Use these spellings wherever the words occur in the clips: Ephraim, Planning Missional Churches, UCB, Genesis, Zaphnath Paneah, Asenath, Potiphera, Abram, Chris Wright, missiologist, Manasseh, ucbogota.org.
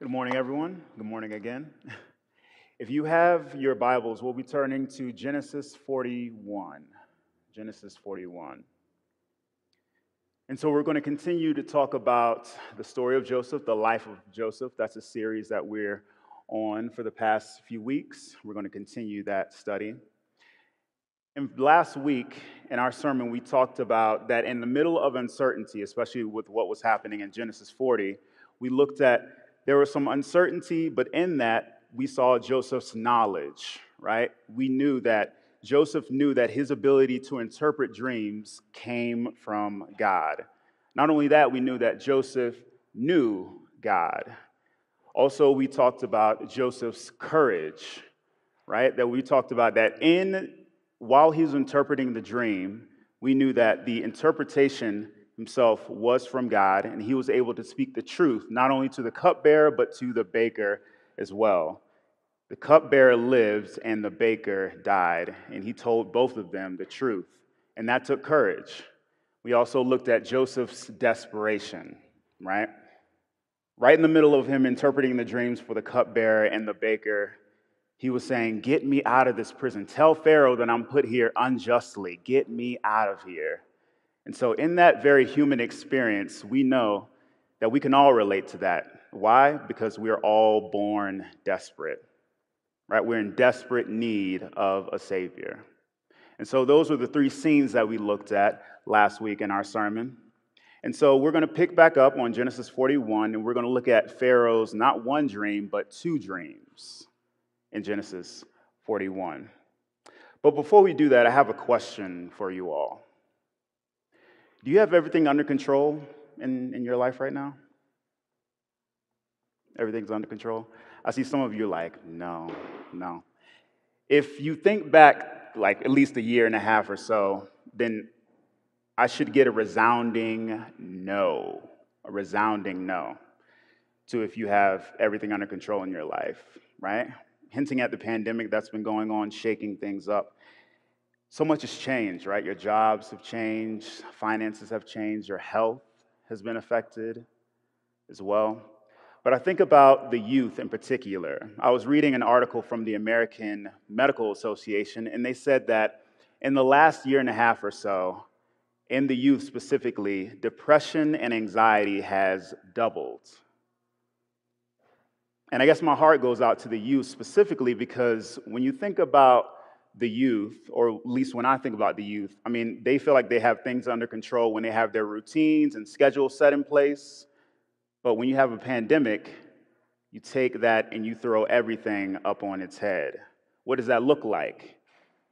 Good morning, everyone. Good morning again. If you have your Bibles, we'll be turning to Genesis 41. Genesis 41. And so we're going to continue to talk about the story of Joseph, the life of Joseph. That's a series that we're on for the past few weeks. We're going to continue that study. And last week in our sermon, we talked about that in the middle of uncertainty, especially with what was happening in Genesis 40, we looked at there was some uncertainty, but in that we saw Joseph's knowledge, right? We knew that Joseph knew that his ability to interpret dreams came from God. Not only that, we knew that Joseph knew God. Also, we talked about Joseph's courage, right? That we talked about that while he's interpreting the dream, we knew that the interpretation himself was from God, and he was able to speak the truth, not only to the cupbearer, but to the baker as well. The cupbearer lived and the baker died, and he told both of them the truth, and that took courage. We also looked at Joseph's desperation, right? Right in the middle of him interpreting the dreams for the cupbearer and the baker, he was saying, "Get me out of this prison. Tell Pharaoh that I'm put here unjustly. Get me out of here." And so in that very human experience, we know that we can all relate to that. Why? Because we are all born desperate. Right, we're in desperate need of a Savior. And so those were the three scenes that we looked at last week in our sermon. And so we're going to pick back up on Genesis 41, and we're going to look at Pharaoh's not one dream, but two dreams in Genesis 41. But before we do that, I have a question for you all. Do you have everything under control in your life right now? Everything's under control? I see some of you like, no. If you think back like at least a year and a half or so, then I should get a resounding no. A resounding no to if you have everything under control in your life, right? Hinting at the pandemic that's been going on, shaking things up. So much has changed, right? Your jobs have changed, finances have changed, your health has been affected as well. But I think about the youth in particular. I was reading an article from the American Medical Association, and they said that in the last year and a half or so, in the youth specifically, depression and anxiety has doubled. And I guess my heart goes out to the youth specifically because when you think about the youth, or at least when I think about the youth, I mean, they feel like they have things under control when they have their routines and schedules set in place. But when you have a pandemic, you take that and you throw everything up on its head. What does that look like?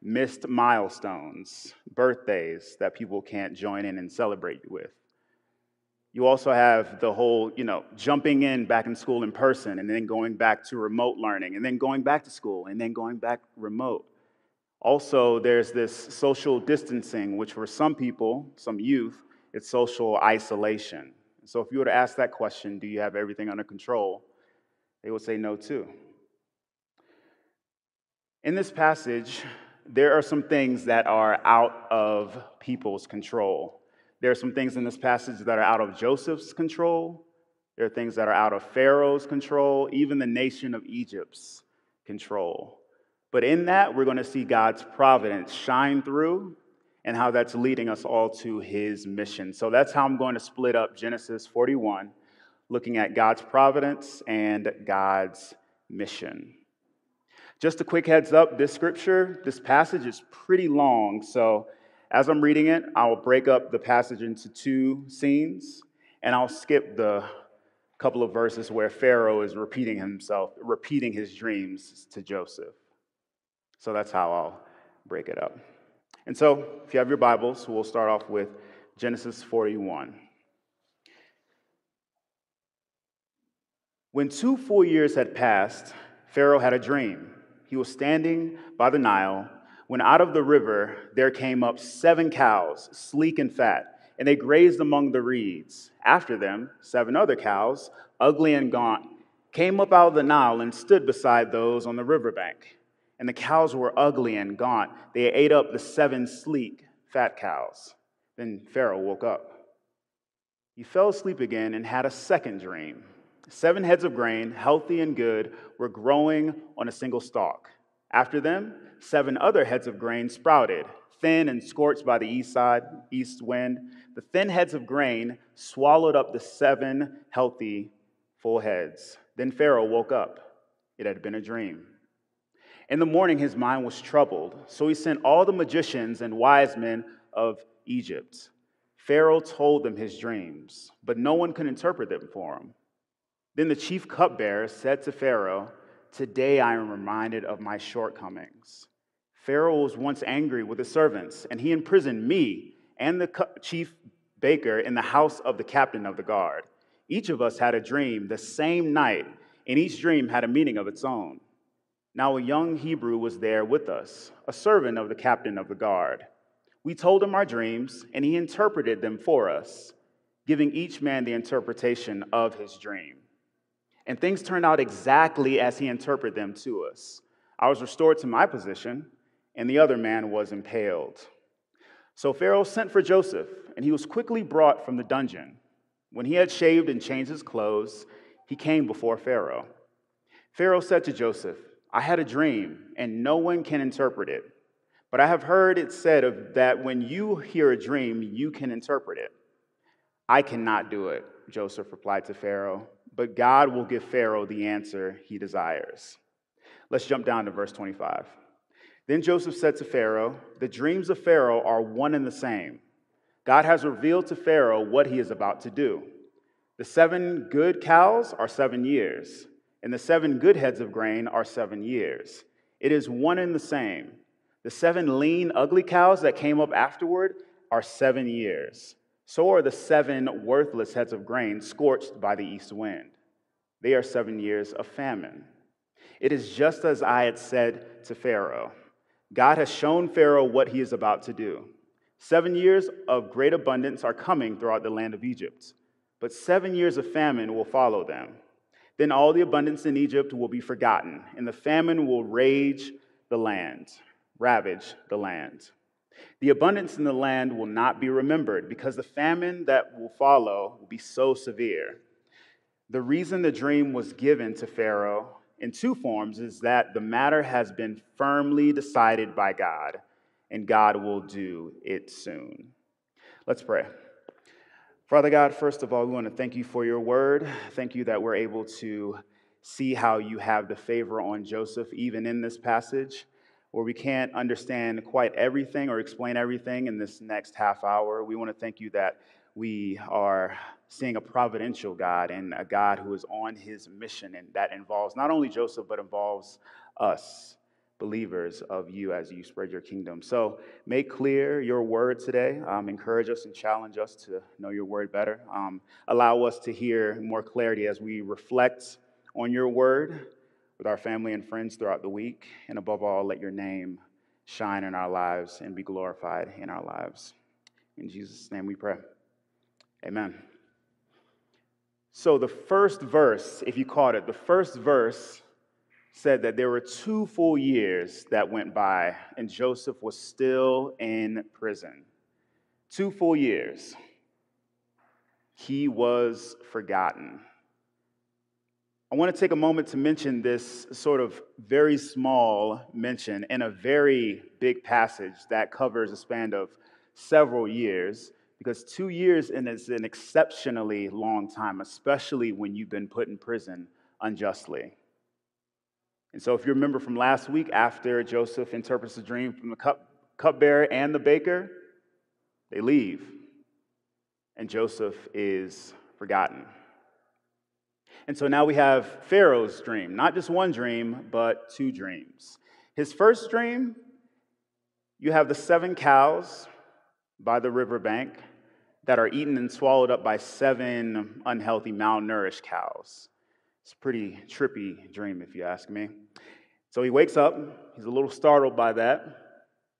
Missed milestones, birthdays that people can't join in and celebrate with. You also have the whole, jumping in back in school in person and then going back to remote learning and then going back to school and then going back remote. Also, there's this social distancing, which for some people, some youth, it's social isolation. So if you were to ask that question, do you have everything under control? They would say no too. In this passage, there are some things that are out of people's control. There are some things in this passage that are out of Joseph's control. There are things that are out of Pharaoh's control, even the nation of Egypt's control. But in that, we're going to see God's providence shine through, and how that's leading us all to His mission. So that's how I'm going to split up Genesis 41, looking at God's providence and God's mission. Just a quick heads up, this passage is pretty long. So as I'm reading it, I'll break up the passage into two scenes, and I'll skip the couple of verses where Pharaoh is repeating his dreams to Joseph. So that's how I'll break it up. And so, if you have your Bibles, we'll start off with Genesis 41. When 2 full years had passed, Pharaoh had a dream. He was standing by the Nile, when out of the river there came up 7 cows, sleek and fat, and they grazed among the reeds. After them, 7 other cows, ugly and gaunt, came up out of the Nile and stood beside those on the riverbank. And the cows were ugly and gaunt. They ate up the 7 sleek, fat cows. Then Pharaoh woke up. He fell asleep again and had a second dream. 7 heads of grain, healthy and good, were growing on a single stalk. After them, 7 other heads of grain sprouted, thin and scorched by the east wind. The thin heads of grain swallowed up the 7 healthy, full heads. Then Pharaoh woke up. It had been a dream. In the morning, his mind was troubled, so he sent all the magicians and wise men of Egypt. Pharaoh told them his dreams, but no one could interpret them for him. Then the chief cupbearer said to Pharaoh, "Today I am reminded of my shortcomings. Pharaoh was once angry with his servants, and he imprisoned me and the chief baker in the house of the captain of the guard. Each of us had a dream the same night, and each dream had a meaning of its own. Now a young Hebrew was there with us, a servant of the captain of the guard. We told him our dreams, and he interpreted them for us, giving each man the interpretation of his dream. And things turned out exactly as he interpreted them to us. I was restored to my position, and the other man was impaled." So Pharaoh sent for Joseph, and he was quickly brought from the dungeon. When he had shaved and changed his clothes, he came before Pharaoh. Pharaoh said to Joseph, "I had a dream, and no one can interpret it. But I have heard it said that when you hear a dream, you can interpret it." "I cannot do it," Joseph replied to Pharaoh, "but God will give Pharaoh the answer he desires." Let's jump down to verse 25. Then Joseph said to Pharaoh, "The dreams of Pharaoh are one and the same. God has revealed to Pharaoh what he is about to do. The 7 good cows are 7 years, and the 7 good heads of grain are 7 years. It is one and the same. The 7 lean, ugly cows that came up afterward are 7 years. So are the 7 worthless heads of grain scorched by the east wind. They are 7 years of famine. It is just as I had said to Pharaoh. God has shown Pharaoh what he is about to do. 7 years of great abundance are coming throughout the land of Egypt, but 7 years of famine will follow them. Then all the abundance in Egypt will be forgotten, and the famine will ravage the land. The abundance in the land will not be remembered, because the famine that will follow will be so severe. The reason the dream was given to Pharaoh in 2 forms is that the matter has been firmly decided by God, and God will do it soon." Let's pray. Father God, first of all, we want to thank you for your word. Thank you that we're able to see how you have the favor on Joseph, even in this passage, where we can't understand quite everything or explain everything in this next half hour. We want to thank you that we are seeing a providential God and a God who is on his mission, and that involves not only Joseph, but involves us, believers of you, as you spread your kingdom. So make clear your word today. Encourage us and challenge us to know your word better. Allow us to hear more clarity as we reflect on your word with our family and friends throughout the week. And above all, let your name shine in our lives and be glorified in our lives. In Jesus' name we pray. Amen. So the first verse, if you caught it, the first verse said that there were 2 full years that went by, and Joseph was still in prison. 2 full years. He was forgotten. I want to take a moment to mention this sort of very small mention in a very big passage that covers a span of several years, because 2 years is an exceptionally long time, especially when you've been put in prison unjustly. And so if you remember from last week, after Joseph interprets the dream from the cupbearer and the baker, they leave, and Joseph is forgotten. And so now we have Pharaoh's dream, not just 1 dream, but 2 dreams. His first dream, you have the 7 cows by the riverbank that are eaten and swallowed up by 7 unhealthy, malnourished cows. It's a pretty trippy dream, if you ask me. So he wakes up, he's a little startled by that,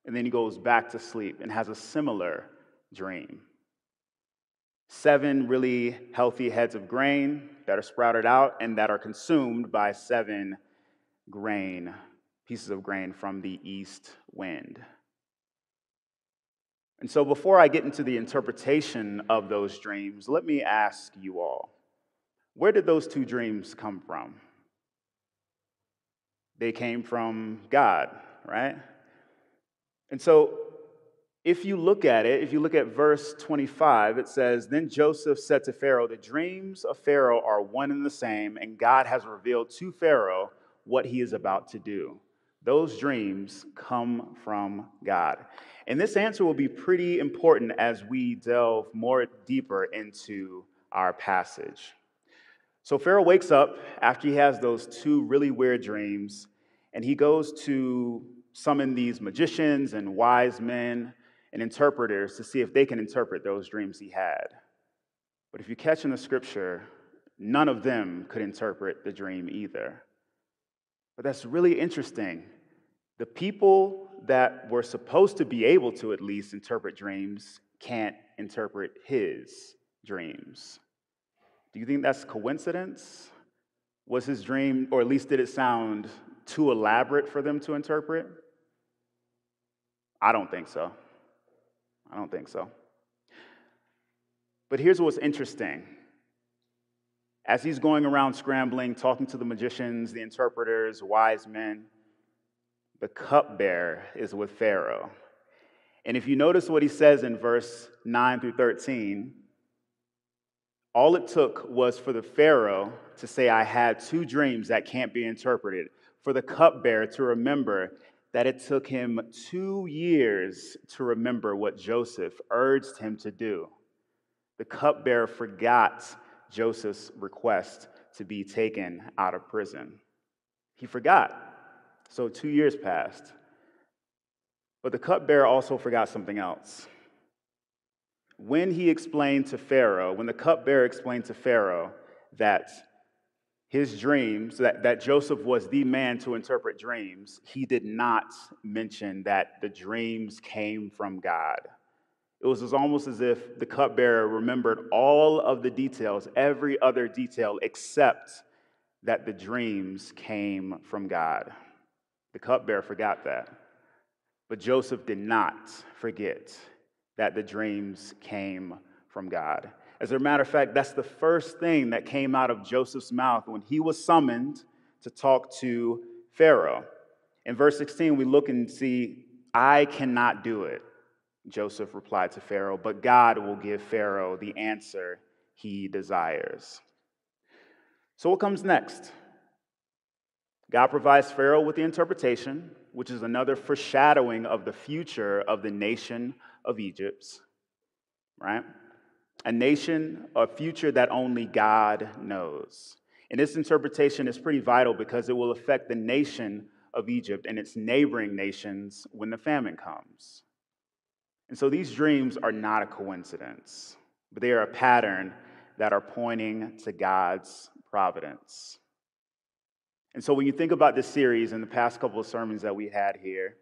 and then he goes back to sleep and has a similar dream. 7 really healthy heads of grain that are sprouted out and that are consumed by 7 pieces of grain from the east wind. And so before I get into the interpretation of those dreams, let me ask you all, where did those 2 dreams come from? They came from God, right? And so if you look at it, if you look at verse 25, it says, "Then Joseph said to Pharaoh, the dreams of Pharaoh are one and the same, and God has revealed to Pharaoh what he is about to do." Those dreams come from God. And this answer will be pretty important as we delve more deeper into our passage. So Pharaoh wakes up after he has those 2 really weird dreams, and he goes to summon these magicians and wise men and interpreters to see if they can interpret those dreams he had. But if you catch in the scripture, none of them could interpret the dream either. But that's really interesting. The people that were supposed to be able to at least interpret dreams can't interpret his dreams. Do you think that's coincidence? Was his dream, or at least did it sound too elaborate for them to interpret? I don't think so. I don't think so. But here's what's interesting. As he's going around scrambling, talking to the magicians, the interpreters, wise men, the cupbearer is with Pharaoh. And if you notice what he says in verse 9 through 13, all it took was for the Pharaoh to say, "I had 2 dreams that can't be interpreted," for the cupbearer to remember that it took him 2 years to remember what Joseph urged him to do. The cupbearer forgot Joseph's request to be taken out of prison. He forgot. So 2 years passed. But the cupbearer also forgot something else. When the cupbearer explained to Pharaoh that his dreams, that Joseph was the man to interpret dreams, he did not mention that the dreams came from God. It was almost as if the cupbearer remembered all of the details, every other detail, except that the dreams came from God. The cupbearer forgot that. But Joseph did not forget that the dreams came from God. As a matter of fact, that's the first thing that came out of Joseph's mouth when he was summoned to talk to Pharaoh. In verse 16, we look and see, "I cannot do it," Joseph replied to Pharaoh, "but God will give Pharaoh the answer he desires." So what comes next? God provides Pharaoh with the interpretation, which is another foreshadowing of the future of the nation of Egypt, right? A future that only God knows. And this interpretation is pretty vital because it will affect the nation of Egypt and its neighboring nations when the famine comes. And so these dreams are not a coincidence, but they are a pattern that are pointing to God's providence. And so when you think about this series and the past couple of sermons that we had here,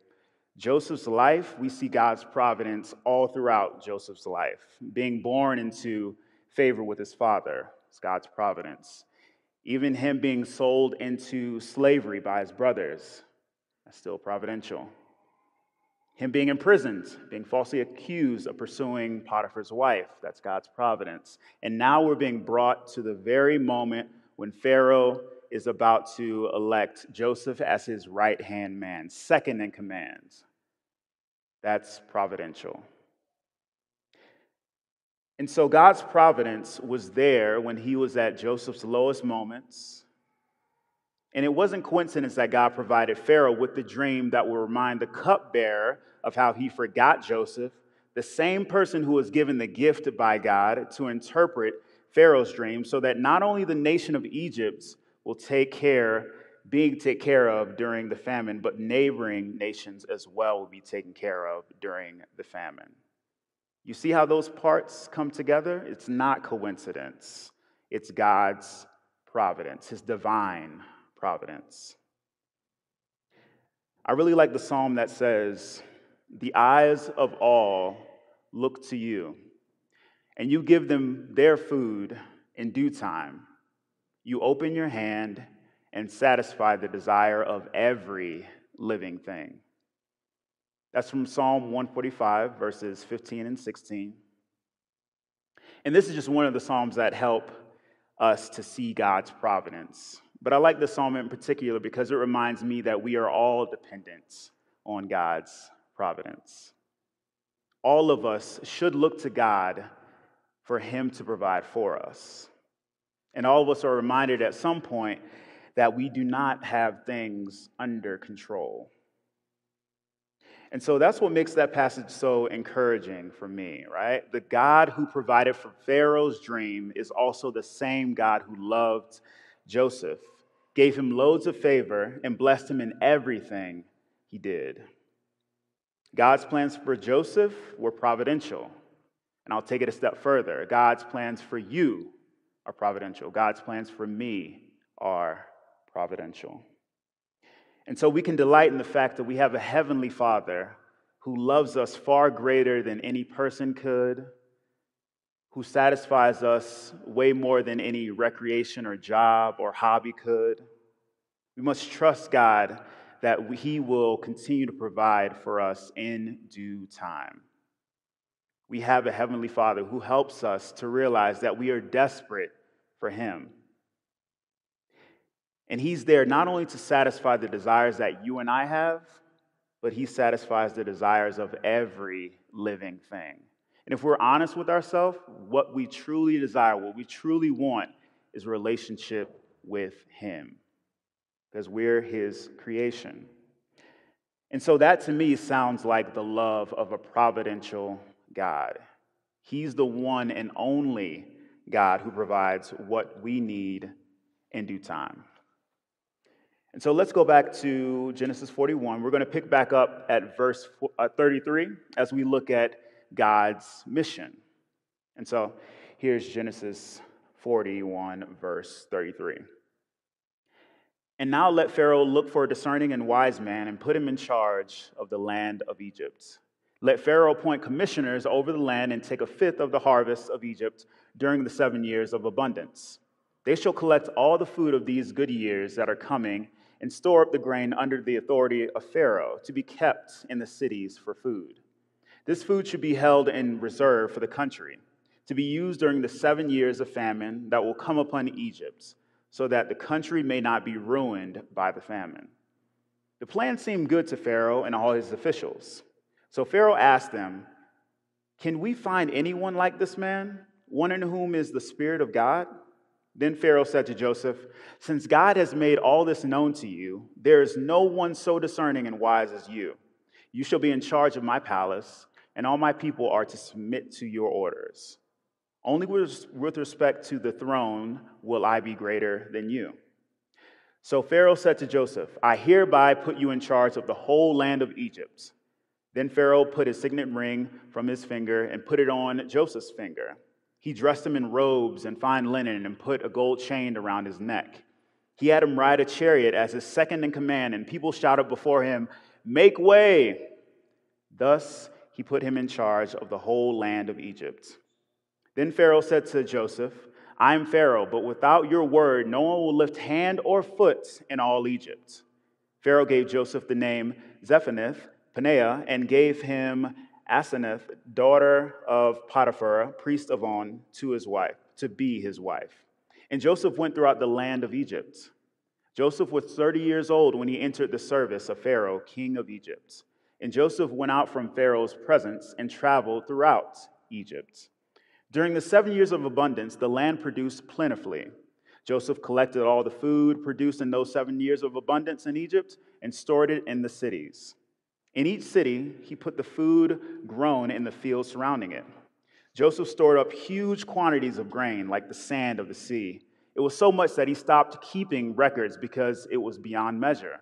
Joseph's life, we see God's providence all throughout Joseph's life. Being born into favor with his father is God's providence. Even him being sold into slavery by his brothers, that's still providential. Him being imprisoned, being falsely accused of pursuing Potiphar's wife, that's God's providence. And now we're being brought to the very moment when Pharaoh is about to elect Joseph as his right-hand man, second in command. That's providential. And so God's providence was there when he was at Joseph's lowest moments. And it wasn't coincidence that God provided Pharaoh with the dream that will remind the cupbearer of how he forgot Joseph, the same person who was given the gift by God to interpret Pharaoh's dream, so that not only the nation of Egypt will take care of during the famine, but neighboring nations as well will be taken care of during the famine. You see how those parts come together? It's not coincidence. It's God's providence, his divine providence. I really like the psalm that says, "The eyes of all look to you, and you give them their food in due time. You open your hand and satisfy the desire of every living thing." That's from Psalm 145, verses 15 and 16. And this is just one of the psalms that help us to see God's providence. But I like this psalm in particular because it reminds me that we are all dependent on God's providence. All of us should look to God for him to provide for us. And all of us are reminded at some point that we do not have things under control. And so that's what makes that passage so encouraging for me, right? The God who provided for Pharaoh's dream is also the same God who loved Joseph, gave him loads of favor, and blessed him in everything he did. God's plans for Joseph were providential. And I'll take it a step further. God's plans for you are providential. God's plans for me are providential. And so we can delight in the fact that we have a heavenly Father who loves us far greater than any person could, who satisfies us way more than any recreation or job or hobby could. We must trust God that he will continue to provide for us in due time. We have a heavenly Father who helps us to realize that we are desperate for him. And he's there not only to satisfy the desires that you and I have, but he satisfies the desires of every living thing. And if we're honest with ourselves, what we truly desire, what we truly want, is a relationship with him, because we're his creation. And so that to me sounds like the love of a providential God. He's the one and only God who provides what we need in due time. And so let's go back to Genesis 41. We're going to pick back up at verse 33 as we look at God's mission. And so here's Genesis 41, verse 33. "And now let Pharaoh look for a discerning and wise man and put him in charge of the land of Egypt. Let Pharaoh appoint commissioners over the land and take a fifth of the harvest of Egypt during the 7 years of abundance. They shall collect all the food of these good years that are coming and store up the grain under the authority of Pharaoh to be kept in the cities for food. This food should be held in reserve for the country to be used during the 7 years of famine that will come upon Egypt, so that the country may not be ruined by the famine." The plan seemed good to Pharaoh and all his officials. So Pharaoh asked them, "Can we find anyone like this man, one in whom is the Spirit of God?" Then Pharaoh said to Joseph, "Since God has made all this known to you, there is no one so discerning and wise as you. You shall be in charge of my palace, and all my people are to submit to your orders. Only with respect to the throne will I be greater than you." So Pharaoh said to Joseph, "I hereby put you in charge of the whole land of Egypt." Then Pharaoh put his signet ring from his finger and put it on Joseph's finger. He dressed him in robes and fine linen and put a gold chain around his neck. He had him ride a chariot as his second in command, and people shouted before him, "Make way!" Thus he put him in charge of the whole land of Egypt. Then Pharaoh said to Joseph, "I am Pharaoh, but without your word no one will lift hand or foot in all Egypt." Pharaoh gave Joseph the name Zaphnath Paneah and gave him Asenath, daughter of Potiphera, priest of On, to be his wife. And Joseph went throughout the land of Egypt. Joseph was 30 years old when he entered the service of Pharaoh, king of Egypt. And Joseph went out from Pharaoh's presence and traveled throughout Egypt. During the 7 years of abundance, the land produced plentifully. Joseph collected all the food produced in those 7 years of abundance in Egypt and stored it in the cities. In each city, he put the food grown in the fields surrounding it. Joseph stored up huge quantities of grain, like the sand of the sea. It was so much that he stopped keeping records because it was beyond measure.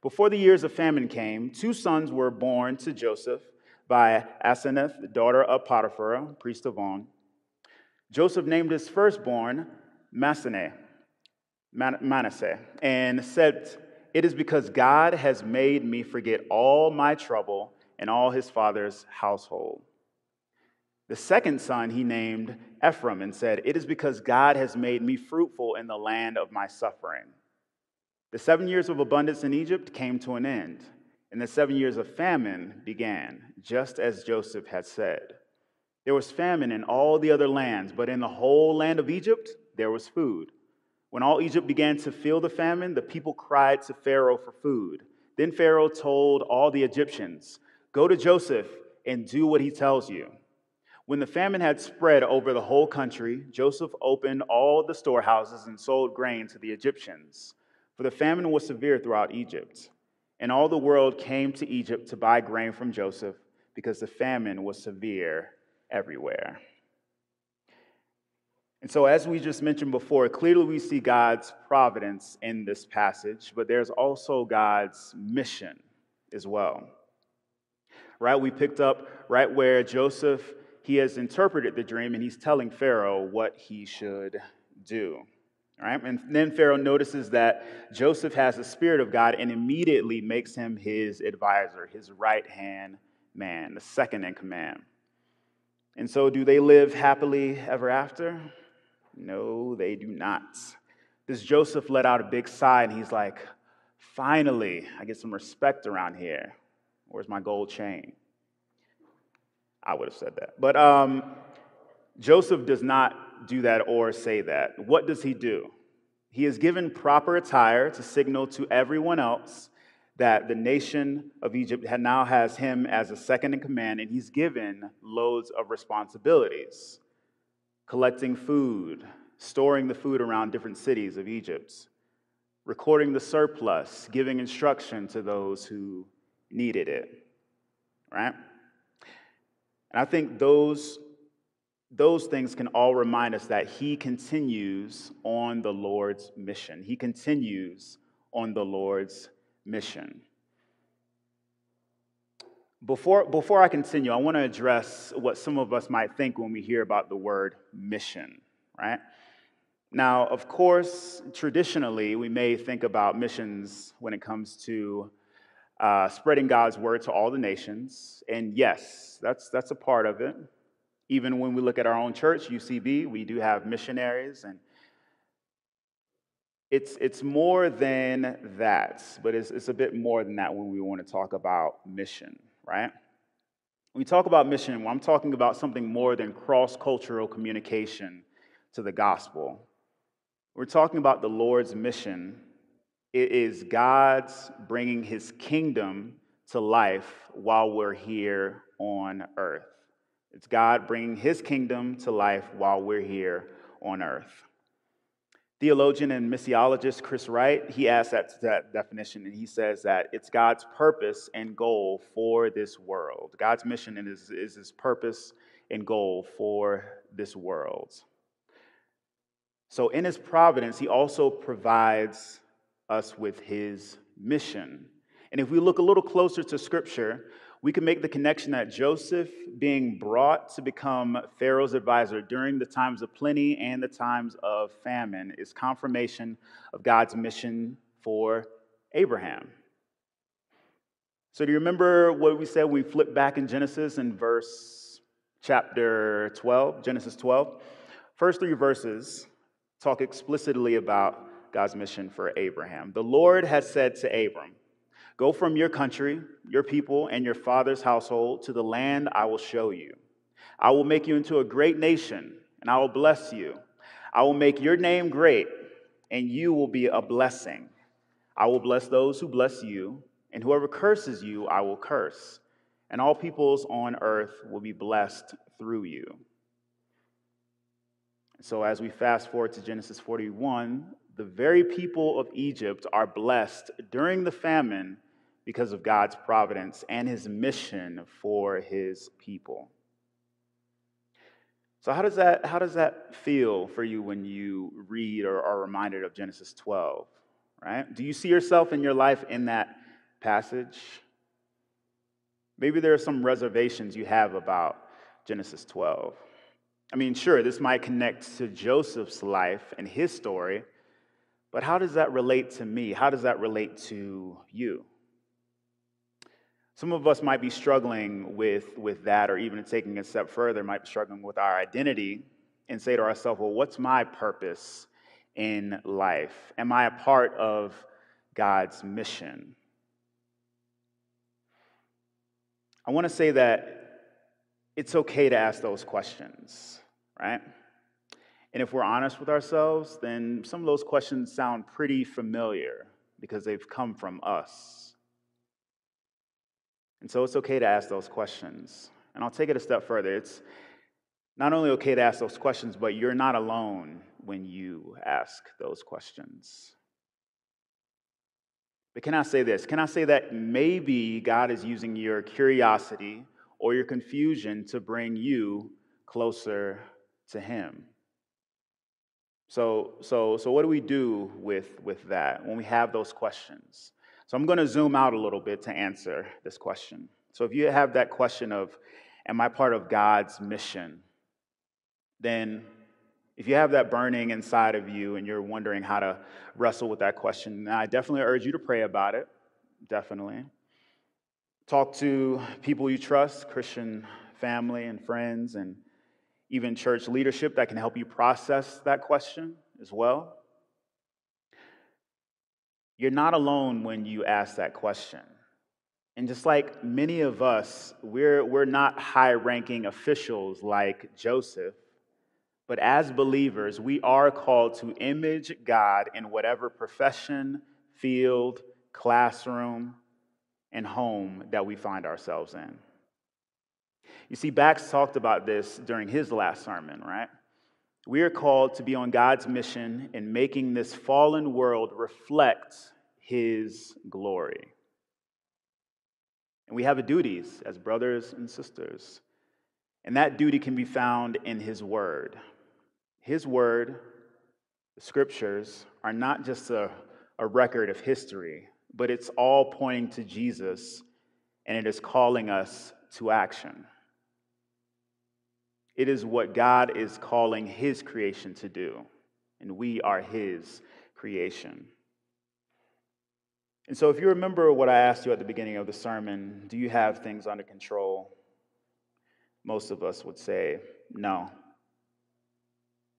Before the years of famine came, two sons were born to Joseph by Asenath, the daughter of Potiphera, priest of On. Joseph named his firstborn Manasseh, and said, "It is because God has made me forget all my trouble and all his father's household." The second son he named Ephraim and said, "It is because God has made me fruitful in the land of my suffering." The 7 years of abundance in Egypt came to an end, and the 7 years of famine began, just as Joseph had said. There was famine in all the other lands, but in the whole land of Egypt there was food. When all Egypt began to feel the famine, the people cried to Pharaoh for food. Then Pharaoh told all the Egyptians, "Go to Joseph and do what he tells you." When the famine had spread over the whole country, Joseph opened all the storehouses and sold grain to the Egyptians, for the famine was severe throughout Egypt. And all the world came to Egypt to buy grain from Joseph, because the famine was severe everywhere. And so, as we just mentioned before, clearly we see God's providence in this passage, but there's also God's mission as well. Right? We picked up right where Joseph, he has interpreted the dream and he's telling Pharaoh what he should do. Right? And then Pharaoh notices that Joseph has the Spirit of God and immediately makes him his advisor, his right-hand man, the second in command. And so, do they live happily ever after? No, they do not. This Joseph let out a big sigh, and he's like, "Finally, I get some respect around here. Where's my gold chain?" I would have said that. But Joseph does not do that or say that. What does he do? He is given proper attire to signal to everyone else that the nation of Egypt now has him as a second in command, and he's given loads of responsibilities. Collecting food, storing the food around different cities of Egypt, recording the surplus, giving instruction to those who needed it, right? And I think those things can all remind us that he continues on the Lord's mission. He continues on the Lord's mission. Before I continue, I want to address what some of us might think when we hear about the word mission, right? Now, of course, traditionally, we may think about missions when it comes to spreading God's word to all the nations. And yes, that's a part of it. Even when we look at our own church, UCB, we do have missionaries. And it's more than that, but it's a bit more than that when we want to talk about mission. Right? When we talk about mission, I'm talking about something more than cross-cultural communication to the gospel. We're talking about the Lord's mission. It is God's bringing his kingdom to life while we're here on earth. It's God bringing his kingdom to life while we're here on earth. Theologian and missiologist Chris Wright, he adds that definition, and he says that it's God's purpose and goal for this world. God's mission is his purpose and goal for this world. So in his providence, he also provides us with his mission. And if we look a little closer to Scripture, we can make the connection that Joseph being brought to become Pharaoh's advisor during the times of plenty and the times of famine is confirmation of God's mission for Abraham. So do you remember what we said? We flipped back in Genesis in chapter 12, Genesis 12. First three verses talk explicitly about God's mission for Abraham. The Lord has said to Abram, "Go from your country, your people, and your father's household to the land I will show you. I will make you into a great nation, and I will bless you. I will make your name great, and you will be a blessing. I will bless those who bless you, and whoever curses you, I will curse. And all peoples on earth will be blessed through you." So as we fast forward to Genesis 41, the very people of Egypt are blessed during the famine because of God's providence and his mission for his people. So how does that feel for you when you read or are reminded of Genesis 12, right? Do you see yourself in your life in that passage? Maybe there are some reservations you have about Genesis 12. I mean, sure, this might connect to Joseph's life and his story, but how does that relate to me? How does that relate to you? Some of us might be struggling with that, or even taking a step further, might be struggling with our identity and say to ourselves, well, what's my purpose in life? Am I a part of God's mission? I want to say that it's okay to ask those questions, right? And if we're honest with ourselves, then some of those questions sound pretty familiar because they've come from us. And so it's okay to ask those questions. And I'll take it a step further. It's not only okay to ask those questions, but you're not alone when you ask those questions. But can I say this? Can I say that maybe God is using your curiosity or your confusion to bring you closer to Him? So what do we do with that when we have those questions? So I'm going to zoom out a little bit to answer this question. So if you have that question of, am I part of God's mission? Then if you have that burning inside of you and you're wondering how to wrestle with that question, I definitely urge you to pray about it, definitely. Talk to people you trust, Christian family and friends, and even church leadership that can help you process that question as well. You're not alone when you ask that question. And just like many of us, we're not high-ranking officials like Joseph, but as believers, we are called to image God in whatever profession, field, classroom, and home that we find ourselves in. You see, Bax talked about this during his last sermon, right? We are called to be on God's mission in making this fallen world reflect His glory. And we have a duty as brothers and sisters. And that duty can be found in His Word. His Word, the Scriptures, are not just a record of history, but it's all pointing to Jesus, and it is calling us to action. It is what God is calling His creation to do, and we are His creation. And so if you remember what I asked you at the beginning of the sermon, do you have things under control? Most of us would say no.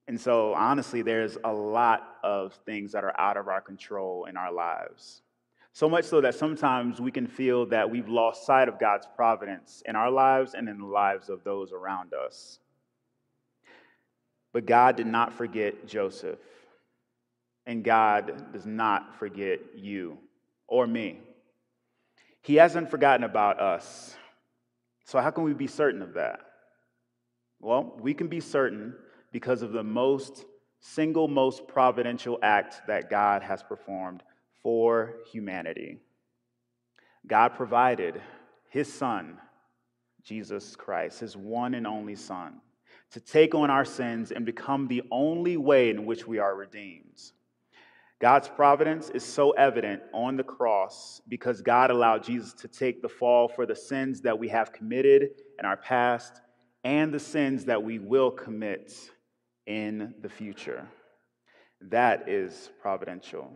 And so honestly, there's a lot of things that are out of our control in our lives. So much so that sometimes we can feel that we've lost sight of God's providence in our lives and in the lives of those around us. But God did not forget Joseph, and God does not forget you or me. He hasn't forgotten about us. So how can we be certain of that? Well, we can be certain because of the most providential act that God has performed for humanity. God provided His Son, Jesus Christ, His one and only Son, to take on our sins and become the only way in which we are redeemed. God's providence is so evident on the cross because God allowed Jesus to take the fall for the sins that we have committed in our past and the sins that we will commit in the future. That is providential.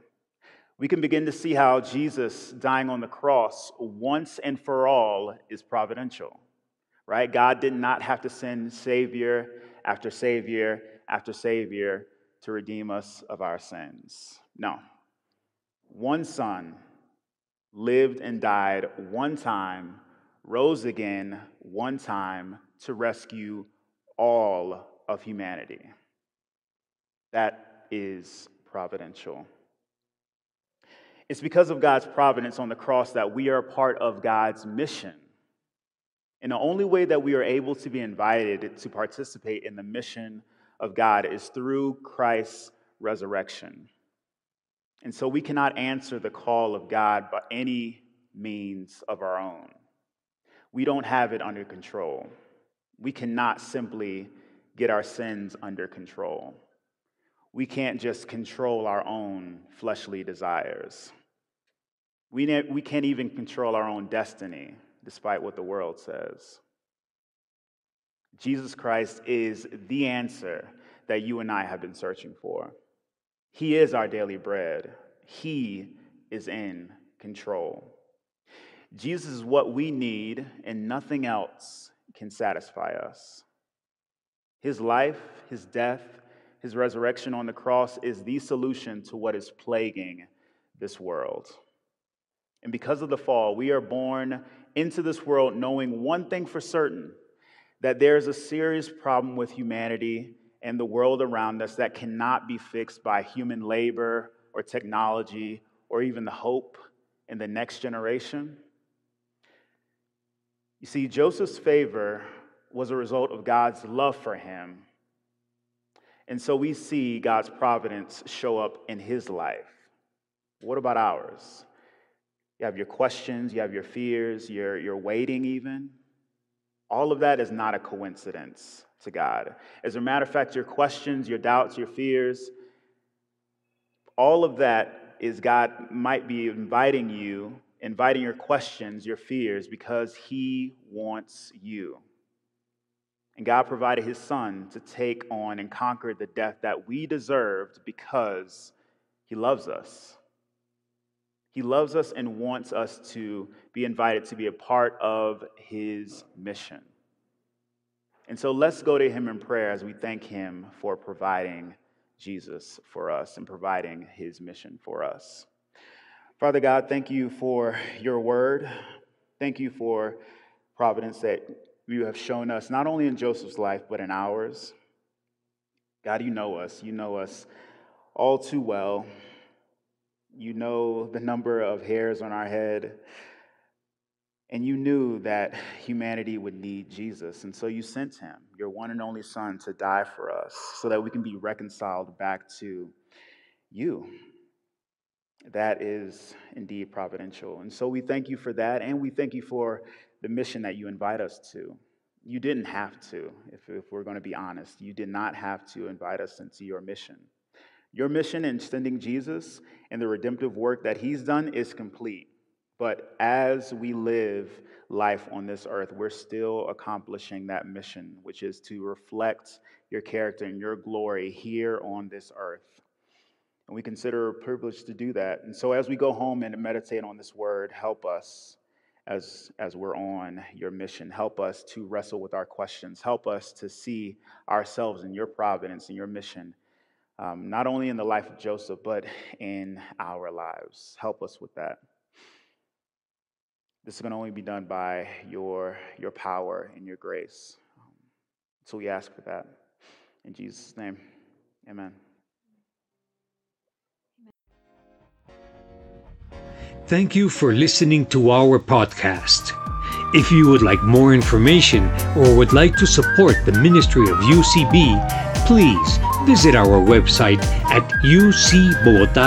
We can begin to see how Jesus dying on the cross once and for all is providential, right? God did not have to send Savior after Savior after Savior to redeem us of our sins. No. One Son lived and died one time, rose again one time to rescue all of humanity. That is providential. It's because of God's providence on the cross that we are a part of God's mission. And the only way that we are able to be invited to participate in the mission of God is through Christ's resurrection. And so we cannot answer the call of God by any means of our own. We don't have it under control. We cannot simply get our sins under control. We can't just control our own fleshly desires. We can't even control our own destiny, despite what the world says. Jesus Christ is the answer that you and I have been searching for. He is our daily bread. He is in control. Jesus is what we need, and nothing else can satisfy us. His life, his death, his resurrection on the cross is the solution to what is plaguing this world. And because of the fall, we are born into this world knowing one thing for certain, that there is a serious problem with humanity and the world around us that cannot be fixed by human labor or technology or even the hope in the next generation. You see, Joseph's favor was a result of God's love for him. And so we see God's providence show up in his life. What about ours? You have your questions, you have your fears, your waiting even. All of that is not a coincidence to God. As a matter of fact, your questions, your doubts, your fears, all of that is God might be inviting your questions, your fears, because he wants you. And God provided his son to take on and conquer the death that we deserved because he loves us. He loves us and wants us to be invited to be a part of his mission. And so let's go to him in prayer as we thank him for providing Jesus for us and providing his mission for us. Father God, thank you for your word. Thank you for providence that you have shown us, not only in Joseph's life, but in ours. God, you know us. You know us all too well. You know the number of hairs on our head. And you knew that humanity would need Jesus. And so you sent him, your one and only son, to die for us so that we can be reconciled back to you. That is indeed providential. And so we thank you for that. And we thank you for the mission that you invite us to. You didn't have to, if we're going to be honest. You did not have to invite us into your mission. Your mission in sending Jesus and the redemptive work that he's done is complete. But as we live life on this earth, we're still accomplishing that mission, which is to reflect your character and your glory here on this earth. And we consider it a privilege to do that. And so as we go home and meditate on this word, help us as we're on your mission. Help us to wrestle with our questions. Help us to see ourselves in your providence and your mission, not only in the life of Joseph, but in our lives. Help us with that. This can only be done by your power and your grace. So we ask for that. In Jesus' name, amen. Thank you for listening to our podcast. If you would like more information or would like to support the ministry of UCB, please visit our website at ucbogota.org.